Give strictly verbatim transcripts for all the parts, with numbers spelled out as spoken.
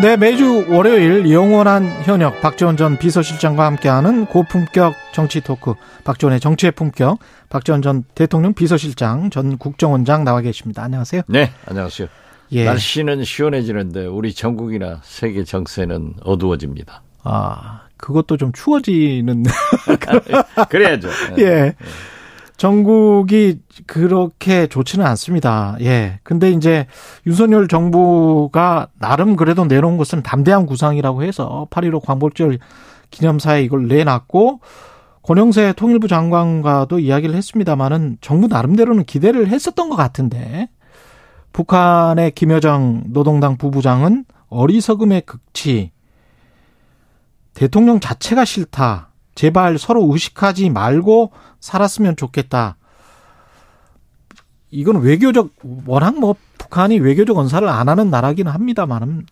네, 매주 월요일 영원한 현역 박지원 전 비서실장과 함께하는 고품격 정치 토크, 박지원의 정치의 품격. 박지원 전 대통령 비서실장, 전 국정원장 나와 계십니다. 안녕하세요. 네, 안녕하세요. 예. 날씨는 시원해지는데 우리 전국이나 세계 정세는 어두워집니다. 아, 그것도 좀 추워지는. 그래야죠. 예. 예. 전국이 그렇게 좋지는 않습니다. 예. 근데 이제 윤석열 정부가 나름 그래도 내놓은 것은 담대한 구상이라고 해서 팔일오 광복절 기념사에 이걸 내놨고, 권영세 통일부 장관과도 이야기를 했습니다만은 정부 나름대로는 기대를 했었던 것 같은데, 북한의 김여정 노동당 부부장은 어리석음의 극치, 대통령 자체가 싫다, 제발 서로 의식하지 말고 살았으면 좋겠다. 이건 외교적, 워낙 뭐 북한이 외교적 언사를 안 하는 나라긴 합니다만은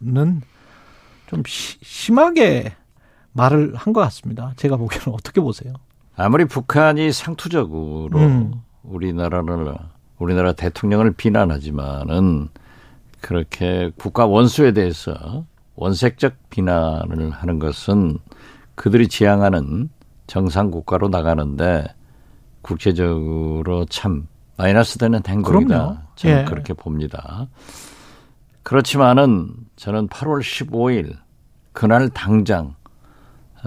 좀 시, 심하게 말을 한 것 같습니다. 제가 보기에는. 어떻게 보세요? 아무리 북한이 상투적으로 음. 우리나라를, 우리나라 대통령을 비난하지만은 그렇게 국가 원수에 대해서 원색적 비난을 하는 것은 그들이 지향하는 정상 국가로 나가는데 국제적으로 참 마이너스 되는 행동이다. 저는 예. 그렇게 봅니다. 그렇지만은 저는 팔월 십오일 그날 당장 어,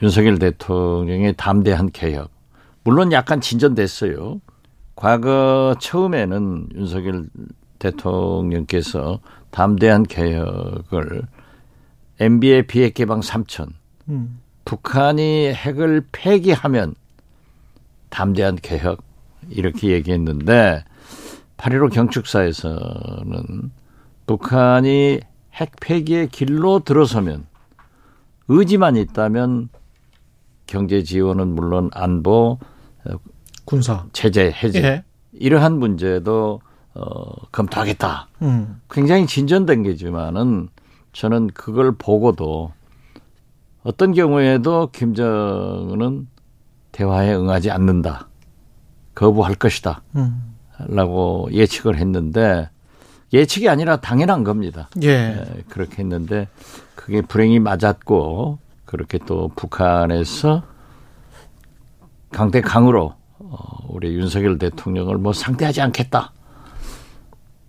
윤석열 대통령의 담대한 개혁, 물론 약간 진전됐어요. 과거 처음에는 윤석열 대통령께서 담대한 개혁을 엠비의 비핵 개방 삼천, 음. 북한이 핵을 폐기하면 담대한 개혁, 이렇게 얘기했는데 팔일오 경축사에서는 북한이 핵 폐기의 길로 들어서면, 의지만 있다면 경제 지원은 물론 안보, 군사 체제 해제, 예. 이러한 문제도 어, 검토하겠다. 음. 굉장히 진전된 게지만은 저는 그걸 보고도 어떤 경우에도 김정은은 대화에 응하지 않는다, 거부할 것이다 음. 라고 예측을 했는데, 예측이 아니라 당연한 겁니다. 예. 그렇게 했는데 그게 불행이 맞았고, 그렇게 또 북한에서 강대강으로 우리 윤석열 대통령을 뭐 상대하지 않겠다,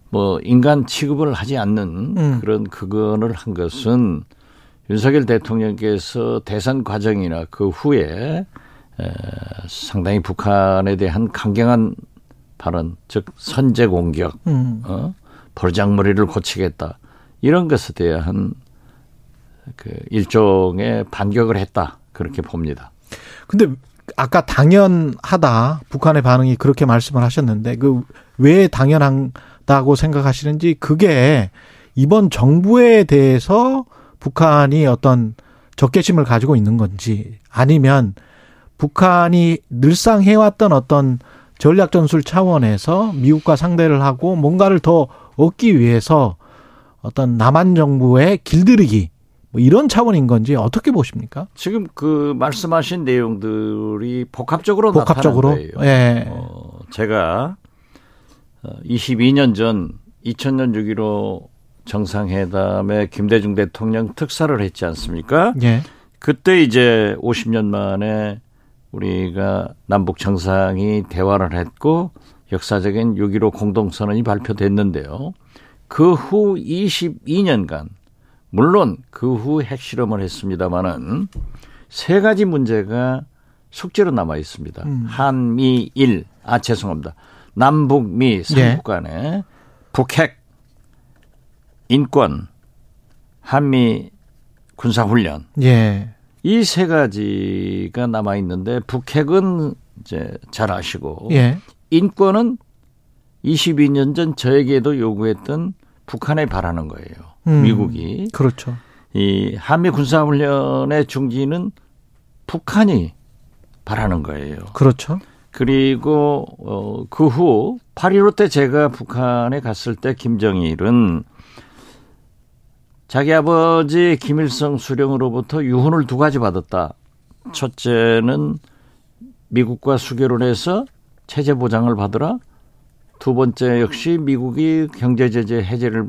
뭐 인간 취급을 하지 않는 음. 그런 그거를 한 것은 윤석열 대통령께서 대선 과정이나 그 후에 에, 상당히 북한에 대한 강경한 발언, 즉 선제 공격, 음. 어, 벌장머리를 고치겠다, 이런 것에 대한 그 일종의 반격을 했다, 그렇게 봅니다. 근데 아까 당연하다, 북한의 반응이, 그렇게 말씀을 하셨는데 그 왜 당연한 다고 생각하시는지, 그게 이번 정부에 대해서 북한이 어떤 적개심을 가지고 있는 건지, 아니면 북한이 늘상 해왔던 어떤 전략전술 차원에서 미국과 상대를 하고 뭔가를 더 얻기 위해서 어떤 남한 정부의 길들이기, 뭐 이런 차원인 건지 어떻게 보십니까? 지금 그 말씀하신 내용들이 복합적으로, 복합적으로? 나타난 거예요. 예. 어, 제가 이십이 년 전 이천 년 육점일오 정상회담에 김대중 대통령 특사를 했지 않습니까? 예. 그때 이제 오십 년 만에 우리가 남북 정상이 대화를 했고 역사적인 육점일오 공동선언이 발표됐는데요. 그 후 이십이 년간, 물론 그 후 핵실험을 했습니다마는 세 가지 문제가 숙제로 남아 있습니다. 음. 한미일, 아 죄송합니다. 남북미 삼국 간에 네. 북핵, 인권, 한미 군사훈련, 네. 이 세 가지가 남아 있는데, 북핵은 이제 잘 아시고 네. 인권은 이십이 년 전 저에게도 요구했던 북한에 바라는 거예요. 음, 미국이. 그렇죠. 이 한미 군사훈련의 중지는 북한이 바라는 거예요. 그렇죠. 그리고 어, 그 후 팔 일오 때 제가 북한에 갔을 때 김정일은 자기 아버지 김일성 수령으로부터 유훈을 두 가지 받았다. 첫째는 미국과 수교를 해서 체제 보장을 받으라. 두 번째 역시 미국이 경제 제재 해제를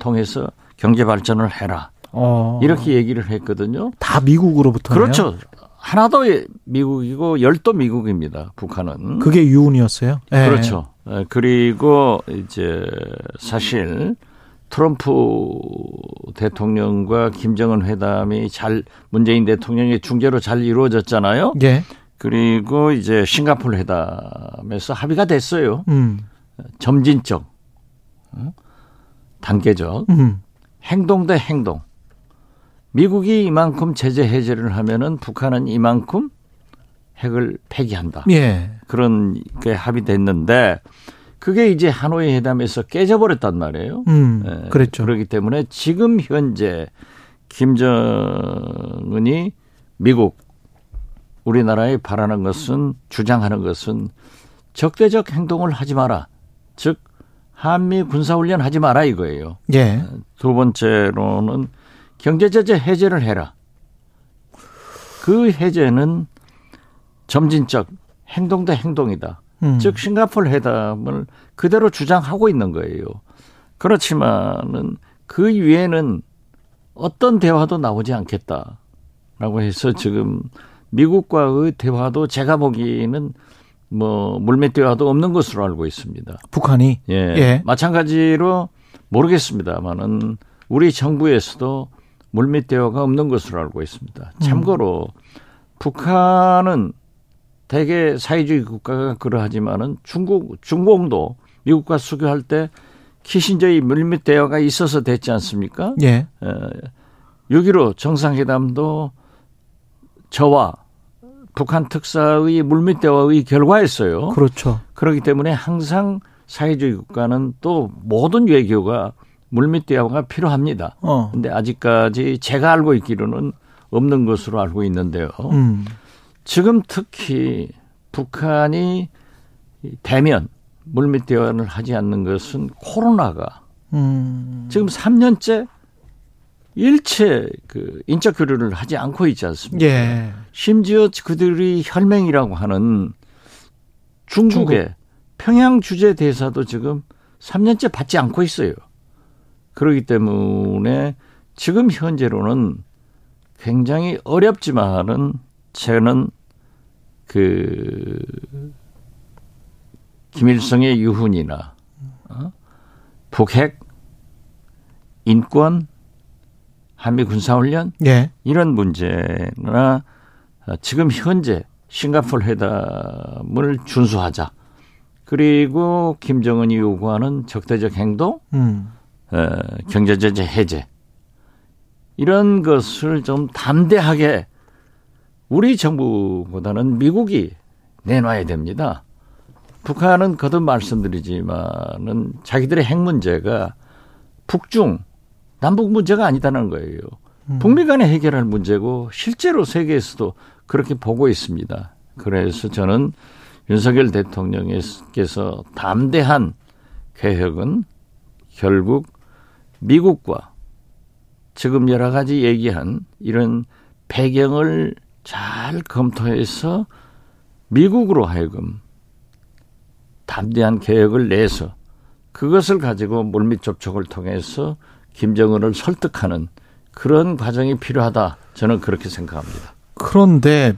통해서 경제 발전을 해라. 어. 이렇게 얘기를 했거든요. 다 미국으로부터요? 그렇죠. 하나도 미국이고 열도 미국입니다. 북한은. 그게 유훈이었어요? 네. 그렇죠. 그리고 이제 사실 트럼프 대통령과 김정은 회담이 잘 문재인 대통령의 중재로 잘 이루어졌잖아요. 네. 그리고 이제 싱가포르 회담에서 합의가 됐어요. 음. 점진적, 단계적, 음. 행동 대 행동. 미국이 이만큼 제재 해제를 하면은 북한은 이만큼 핵을 폐기한다. 예. 그런 게 합의됐는데 그게 이제 하노이 회담에서 깨져버렸단 말이에요. 음, 예. 그랬죠. 그렇기 때문에 지금 현재 김정은이 미국, 우리나라에 바라는 것은 주장하는 것은 적대적 행동을 하지 마라. 즉 한미 군사훈련 하지 마라 이거예요. 예. 두 번째로는 경제제재 해제를 해라. 그 해제는 점진적 행동 대 행동이다. 음. 즉 싱가포르 회담을 그대로 주장하고 있는 거예요. 그렇지만은 그 위에는 어떤 대화도 나오지 않겠다라고 해서 지금 미국과의 대화도 제가 보기에는 뭐 물밑 대화도 없는 것으로 알고 있습니다. 북한이? 예. 예. 마찬가지로 모르겠습니다만은 우리 정부에서도 물밑 대화가 없는 것으로 알고 있습니다. 음. 참고로 북한은 대개 사회주의 국가가 그러하지만은 중국, 중공도 미국과 수교할 때 키신저의 물밑 대화가 있어서 됐지 않습니까? 예. 육점일오 정상회담도 저와 북한 특사의 물밑 대화의 결과였어요. 그렇죠. 그렇기 때문에 항상 사회주의 국가는 또 모든 외교가 물밑 대화가 필요합니다. 어. 근데 아직까지 제가 알고 있기로는 없는 것으로 알고 있는데요. 음. 지금 특히 북한이 대면 물밑 대화를 하지 않는 것은 코로나가 음. 지금 삼 년째 일체 그 인적 교류를 하지 않고 있지 않습니까? 예. 심지어 그들이 혈맹이라고 하는 중국의 중국. 평양 주재 대사도 지금 삼 년째 받지 않고 있어요. 그렇기 때문에 지금 현재로는 굉장히 어렵지만은 저는 그 김일성의 유훈이나 어? 북핵, 인권, 한미 군사훈련 예. 이런 문제나 지금 현재 싱가포르 회담을 준수하자. 그리고 김정은이 요구하는 적대적 행동, 음. 어, 경제제재 해제 이런 것을 좀 담대하게 우리 정부보다는 미국이 내놔야 됩니다. 북한은 거듭 말씀드리지만은 자기들의 핵 문제가 북중 남북 문제가 아니다는 거예요. 음. 북미 간에 해결할 문제고 실제로 세계에서도 그렇게 보고 있습니다. 그래서 저는 윤석열 대통령께서 담대한 개혁은 결국 미국과 지금 여러 가지 얘기한 이런 배경을 잘 검토해서 미국으로 하여금 담대한 계획을 내서 그것을 가지고 물밑 접촉을 통해서 김정은을 설득하는 그런 과정이 필요하다. 저는 그렇게 생각합니다. 그런데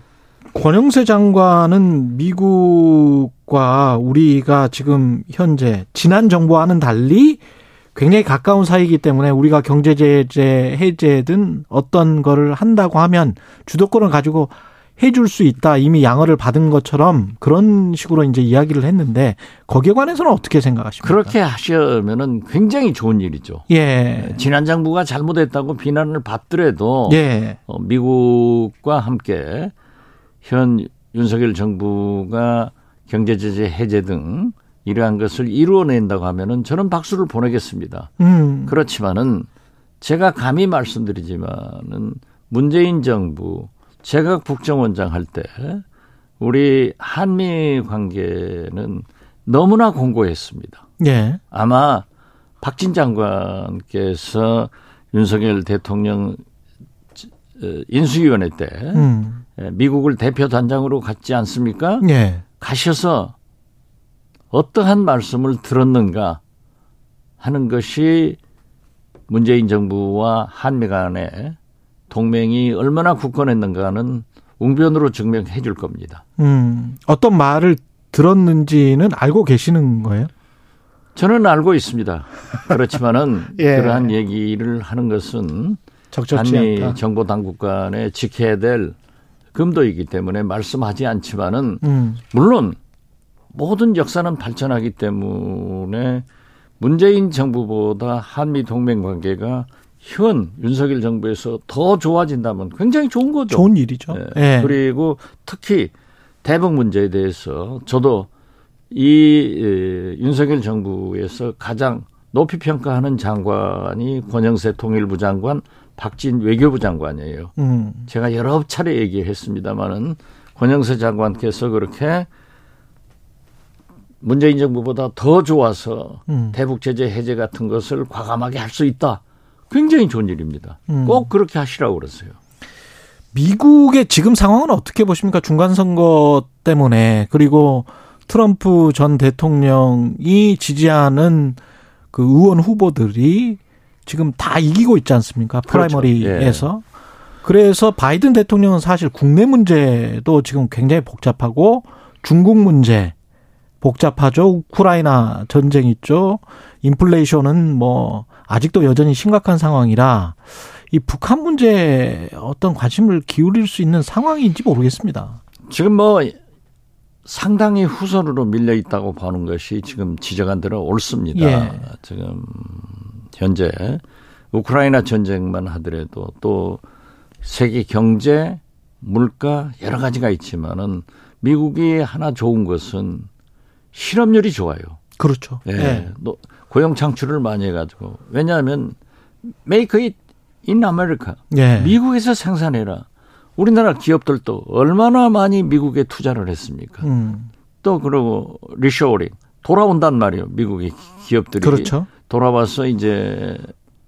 권영세 장관은 미국과 우리가 지금 현재 지난 정부와는 달리 굉장히 가까운 사이이기 때문에 우리가 경제제재 해제든 어떤 거를 한다고 하면 주도권을 가지고 해줄 수 있다. 이미 양어를 받은 것처럼 그런 식으로 이제 이야기를 했는데 거기에 관해서는 어떻게 생각하십니까? 그렇게 하시면은 굉장히 좋은 일이죠. 예. 지난 정부가 잘못했다고 비난을 받더라도 예. 미국과 함께 현 윤석열 정부가 경제제재 해제 등 이러한 것을 이루어낸다고 하면은 저는 박수를 보내겠습니다. 음. 그렇지만은 제가 감히 말씀드리지만은 문재인 정부 제가 국정원장 할 때 우리 한미 관계는 너무나 공고했습니다. 예. 아마 박진 장관께서 윤석열 대통령 인수위원회 때 음. 미국을 대표 단장으로 갔지 않습니까? 예. 가셔서 어떠한 말씀을 들었는가 하는 것이 문재인 정부와 한미 간의 동맹이 얼마나 굳건했는가는 웅변으로 증명해 줄 겁니다. 음, 어떤 말을 들었는지는 알고 계시는 거예요? 저는 알고 있습니다. 그렇지만은 예. 그러한 얘기를 하는 것은 적절치 않다. 정보 당국 간에 지켜야 될 금도이기 때문에 말씀하지 않지만은 음. 물론 모든 역사는 발전하기 때문에 문재인 정부보다 한미 동맹 관계가 현 윤석열 정부에서 더 좋아진다면 굉장히 좋은 거죠. 좋은 일이죠. 예. 예. 그리고 특히 대북 문제에 대해서 저도 이 윤석열 정부에서 가장 높이 평가하는 장관이 권영세 통일부 장관, 박진 외교부 장관이에요. 음. 제가 여러 차례 얘기했습니다마는 권영세 장관께서 그렇게 문재인 정부보다 더 좋아서 음. 대북 제재 해제 같은 것을 과감하게 할 수 있다. 굉장히 좋은 일입니다. 음. 꼭 그렇게 하시라고 그러세요. 미국의 지금 상황은 어떻게 보십니까? 중간선거 때문에 그리고 트럼프 전 대통령이 지지하는 그 의원 후보들이 지금 다 이기고 있지 않습니까? 프라이머리에서. 그렇죠. 예. 그래서 바이든 대통령은 사실 국내 문제도 지금 굉장히 복잡하고 중국 문제 복잡하죠. 우크라이나 전쟁 있죠. 인플레이션은 뭐 아직도 여전히 심각한 상황이라 이 북한 문제에 어떤 관심을 기울일 수 있는 상황인지 모르겠습니다. 지금 뭐 상당히 후선으로 밀려 있다고 보는 것이 지금 지적한 대로 옳습니다. 예. 지금 현재 우크라이나 전쟁만 하더라도 또 세계 경제, 물가 여러 가지가 있지만은 미국이 하나 좋은 것은 실업률이 좋아요. 그렇죠. 예. 예. 고용 창출을 많이 해가지고. 왜냐하면 Make it in America. 예. 미국에서 생산해라. 우리나라 기업들도 얼마나 많이 미국에 투자를 했습니까? 음. 또 그러고 리쇼어링. 돌아온단 말이에요. 미국의 기업들이. 그렇죠. 돌아와서 이제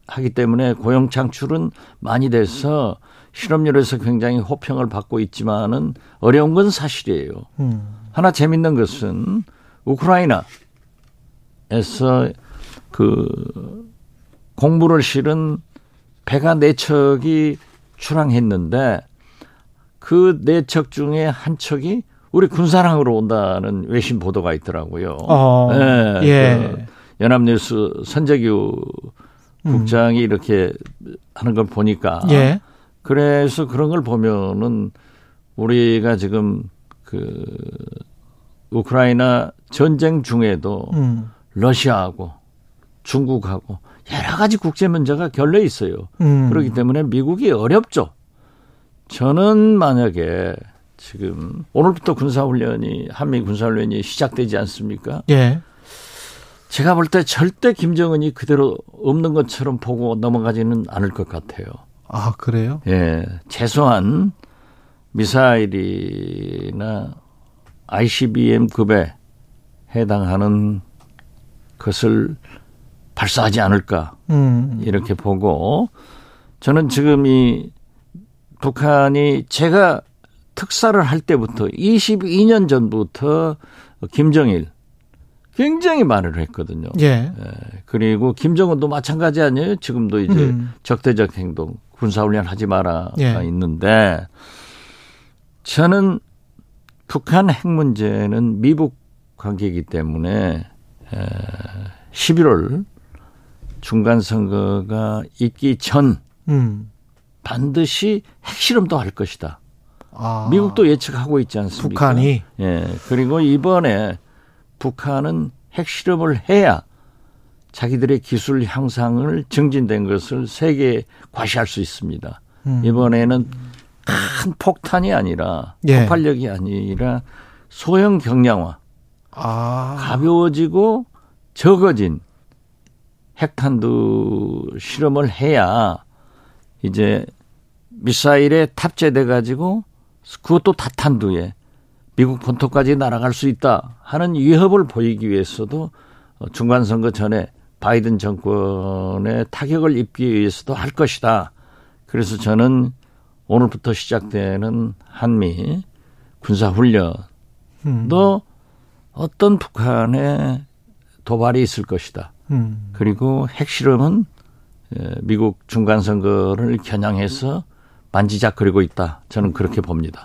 하기 때문에 고용 창출은 많이 돼서 실업률에서 굉장히 호평을 받고 있지만은 어려운 건 사실이에요. 음. 하나 재밌는 것은 우크라이나에서 그 공물을 실은 배가 네 척이 출항했는데 그 네 척 중에 한 척이 우리 군사항으로 온다는 외신 보도가 있더라고요. 어, 네, 예. 그 연합뉴스 선재규 국장이 음. 이렇게 하는 걸 보니까 예. 그래서 그런 걸 보면은 우리가 지금 그 우크라이나 전쟁 중에도 음. 러시아하고 중국하고 여러 가지 국제 문제가 결려 있어요. 음. 그렇기 때문에 미국이 어렵죠. 저는 만약에 지금 오늘부터 군사훈련이 한미 군사훈련이 시작되지 않습니까? 예. 제가 볼 때 절대 김정은이 그대로 없는 것처럼 보고 넘어가지는 않을 것 같아요. 아, 그래요? 예. 최소한 미사일이나 아이씨비엠급에 해당하는 것을 발사하지 않을까 음. 이렇게 보고 저는 지금 이 북한이 제가 특사를 할 때부터 이십이 년 전부터 김정일 굉장히 말을 했거든요. 예. 예. 그리고 김정은도 마찬가지 아니에요. 지금도 이제 음. 적대적 행동 군사훈련 하지 마라 예. 있는데 저는 북한 핵 문제는 미북 관계이기 때문에 십일월 중간선거가 있기 전 음. 반드시 핵실험도 할 것이다. 아, 미국도 예측하고 있지 않습니까? 북한이. 예. 그리고 이번에 북한은 핵실험을 해야 자기들의 기술 향상을 증진된 것을 세계에 과시할 수 있습니다. 음. 이번에는 큰 폭탄이 아니라 예. 폭발력이 아니라 소형 경량화. 아. 가벼워지고 적어진 핵탄두 실험을 해야 이제 미사일에 탑재돼 가지고 그것도 다탄두에 미국 본토까지 날아갈 수 있다 하는 위협을 보이기 위해서도 중간선거 전에 바이든 정권에 타격을 입기 위해서도 할 것이다. 그래서 저는 오늘부터 시작되는 한미 군사훈련도 음. 어떤 북한의 도발이 있을 것이다. 음. 그리고 핵실험은 미국 중간선거를 겨냥해서 만지작거리고 있다. 저는 그렇게 봅니다.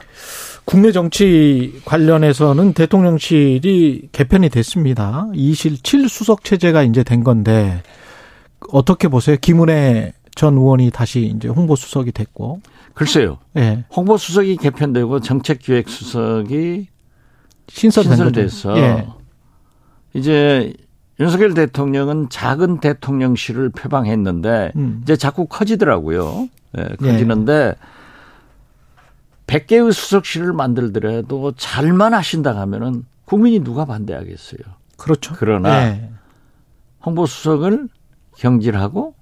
국내 정치 관련해서는 대통령실이 개편이 됐습니다. 이실 칠 수석 체제가 이제 된 건데 어떻게 보세요? 김은혜 전 의원이 다시 이제 홍보수석이 됐고. 글쎄요. 네. 홍보수석이 개편되고 정책기획수석이 신설된 신설돼서 네. 이제 윤석열 대통령은 작은 대통령실을 표방했는데 음. 이제 자꾸 커지더라고요. 네, 커지는데 네. 백 개의 수석실을 만들더라도 잘만 하신다 하면은 국민이 누가 반대하겠어요. 그렇죠. 그러나 네. 홍보수석을 경질하고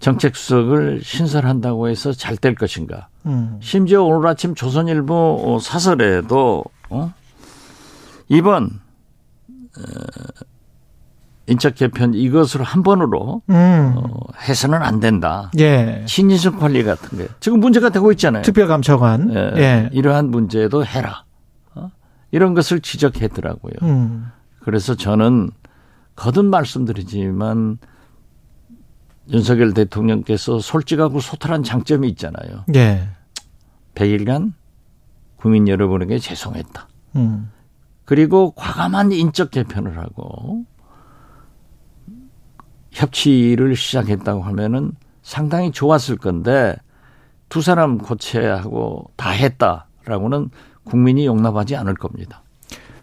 정책수석을 신설한다고 해서 잘 될 것인가. 음. 심지어 오늘 아침 조선일보 사설에도 어? 이번 인적 개편 이것으로 한 번으로 음. 어, 해서는 안 된다. 예. 신인성 관리 같은 게 지금 문제가 되고 있잖아요. 특별감찰관 예. 예. 이러한 문제도 해라. 어? 이런 것을 지적했더라고요. 음. 그래서 저는 거듭 말씀드리지만 윤석열 대통령께서 솔직하고 소탈한 장점이 있잖아요. 예. 백 일간 국민 여러분에게 죄송했다. 음. 그리고 과감한 인적 개편을 하고 협치를 시작했다고 하면은 상당히 좋았을 건데 두 사람 고체하고 다 했다라고는 국민이 용납하지 않을 겁니다.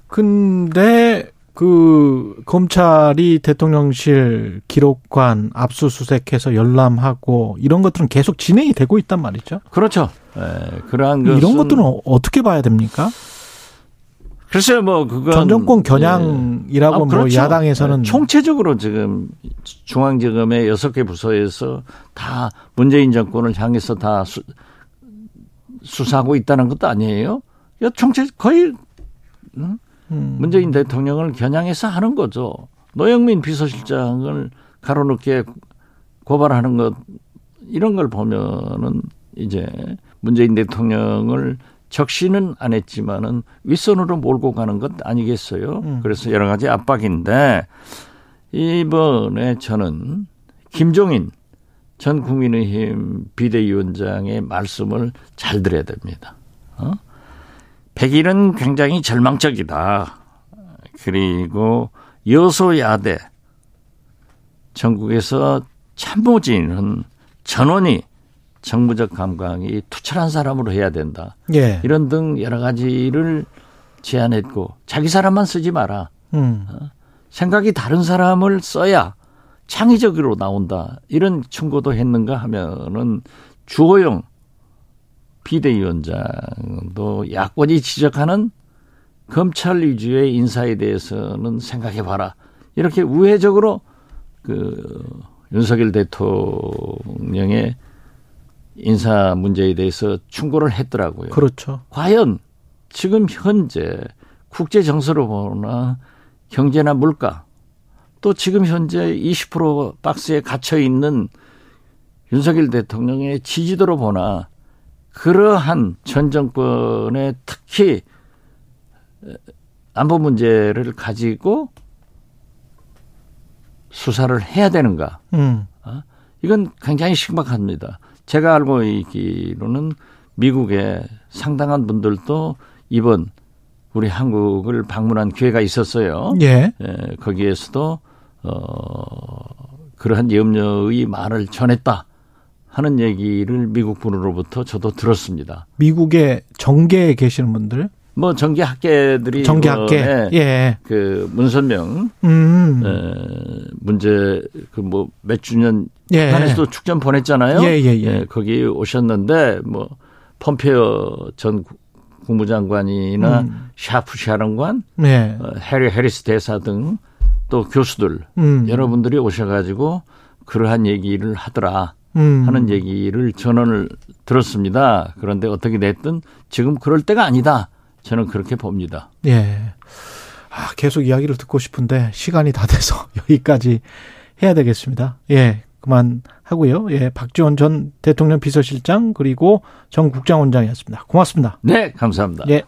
근데 그 검찰이 대통령실 기록관 압수수색해서 열람하고 이런 것들은 계속 진행이 되고 있단 말이죠. 그렇죠. 네, 그러한 것은 이런 것들은 어떻게 봐야 됩니까? 글쎄요, 뭐, 그건. 전 정권 겨냥이라고 아, 그렇죠. 뭐 야당에서는. 총체적으로 지금 중앙지검의 여섯 개 부서에서 다 문재인 정권을 향해서 다 수, 수사하고 있다는 것도 아니에요. 총체, 거의, 응? 음. 문재인 대통령을 겨냥해서 하는 거죠. 노영민 비서실장을 가로놓게 고발하는 것, 이런 걸 보면은 이제 문재인 대통령을 적시는 안 했지만은 윗선으로 몰고 가는 것 아니겠어요? 음. 그래서 여러 가지 압박인데 이번에 저는 김종인 전 국민의힘 비대위원장의 말씀을 잘 들어야 됩니다. 어? 백 일은 굉장히 절망적이다. 그리고 여소야대 전국에서 참모진은 전원이 정무적 감각이 투철한 사람으로 해야 된다. 예. 이런 등 여러 가지를 제안했고 자기 사람만 쓰지 마라. 음. 생각이 다른 사람을 써야 창의적으로 나온다. 이런 충고도 했는가 하면은 주호용 비대위원장도 야권이 지적하는 검찰 위주의 인사에 대해서는 생각해봐라. 이렇게 우회적으로 그 윤석열 대통령의 인사 문제에 대해서 충고를 했더라고요. 그렇죠. 과연 지금 현재 국제 정서로 보나 경제나 물가 또 지금 현재 이십 퍼센트 박스에 갇혀 있는 윤석열 대통령의 지지도로 보나 그러한 전 정권의 특히 안보 문제를 가지고 수사를 해야 되는가. 음. 이건 굉장히 심각합니다. 제가 알고 있기로는 미국의 상당한 분들도 이번 우리 한국을 방문한 기회가 있었어요. 예. 예, 거기에서도 어, 그러한 염려의 말을 전했다 하는 얘기를 미국 분으로부터 저도 들었습니다. 미국의 정계에 계시는 분들? 뭐 정계 학계들이 정계 학계 예. 그 문선명 음. 에, 문제 그 뭐 몇 주년 예. 북한에서도 축전 보냈잖아요. 예, 예, 예. 예, 거기 오셨는데 뭐 폼페어 전 국무장관이나 음. 샤프 샤른관, 예. 어, 해리 해리스 대사 등 또 교수들 음. 여러분들이 오셔가지고 그러한 얘기를 하더라. 음. 하는 얘기를 전언을 들었습니다. 그런데 어떻게 됐든 지금 그럴 때가 아니다. 저는 그렇게 봅니다. 예. 아, 계속 이야기를 듣고 싶은데 시간이 다 돼서 여기까지 해야 되겠습니다. 예. 그만 하고요. 예. 박지원 전 대통령 비서실장 그리고 전 국장원장이었습니다. 고맙습니다. 네. 감사합니다. 예.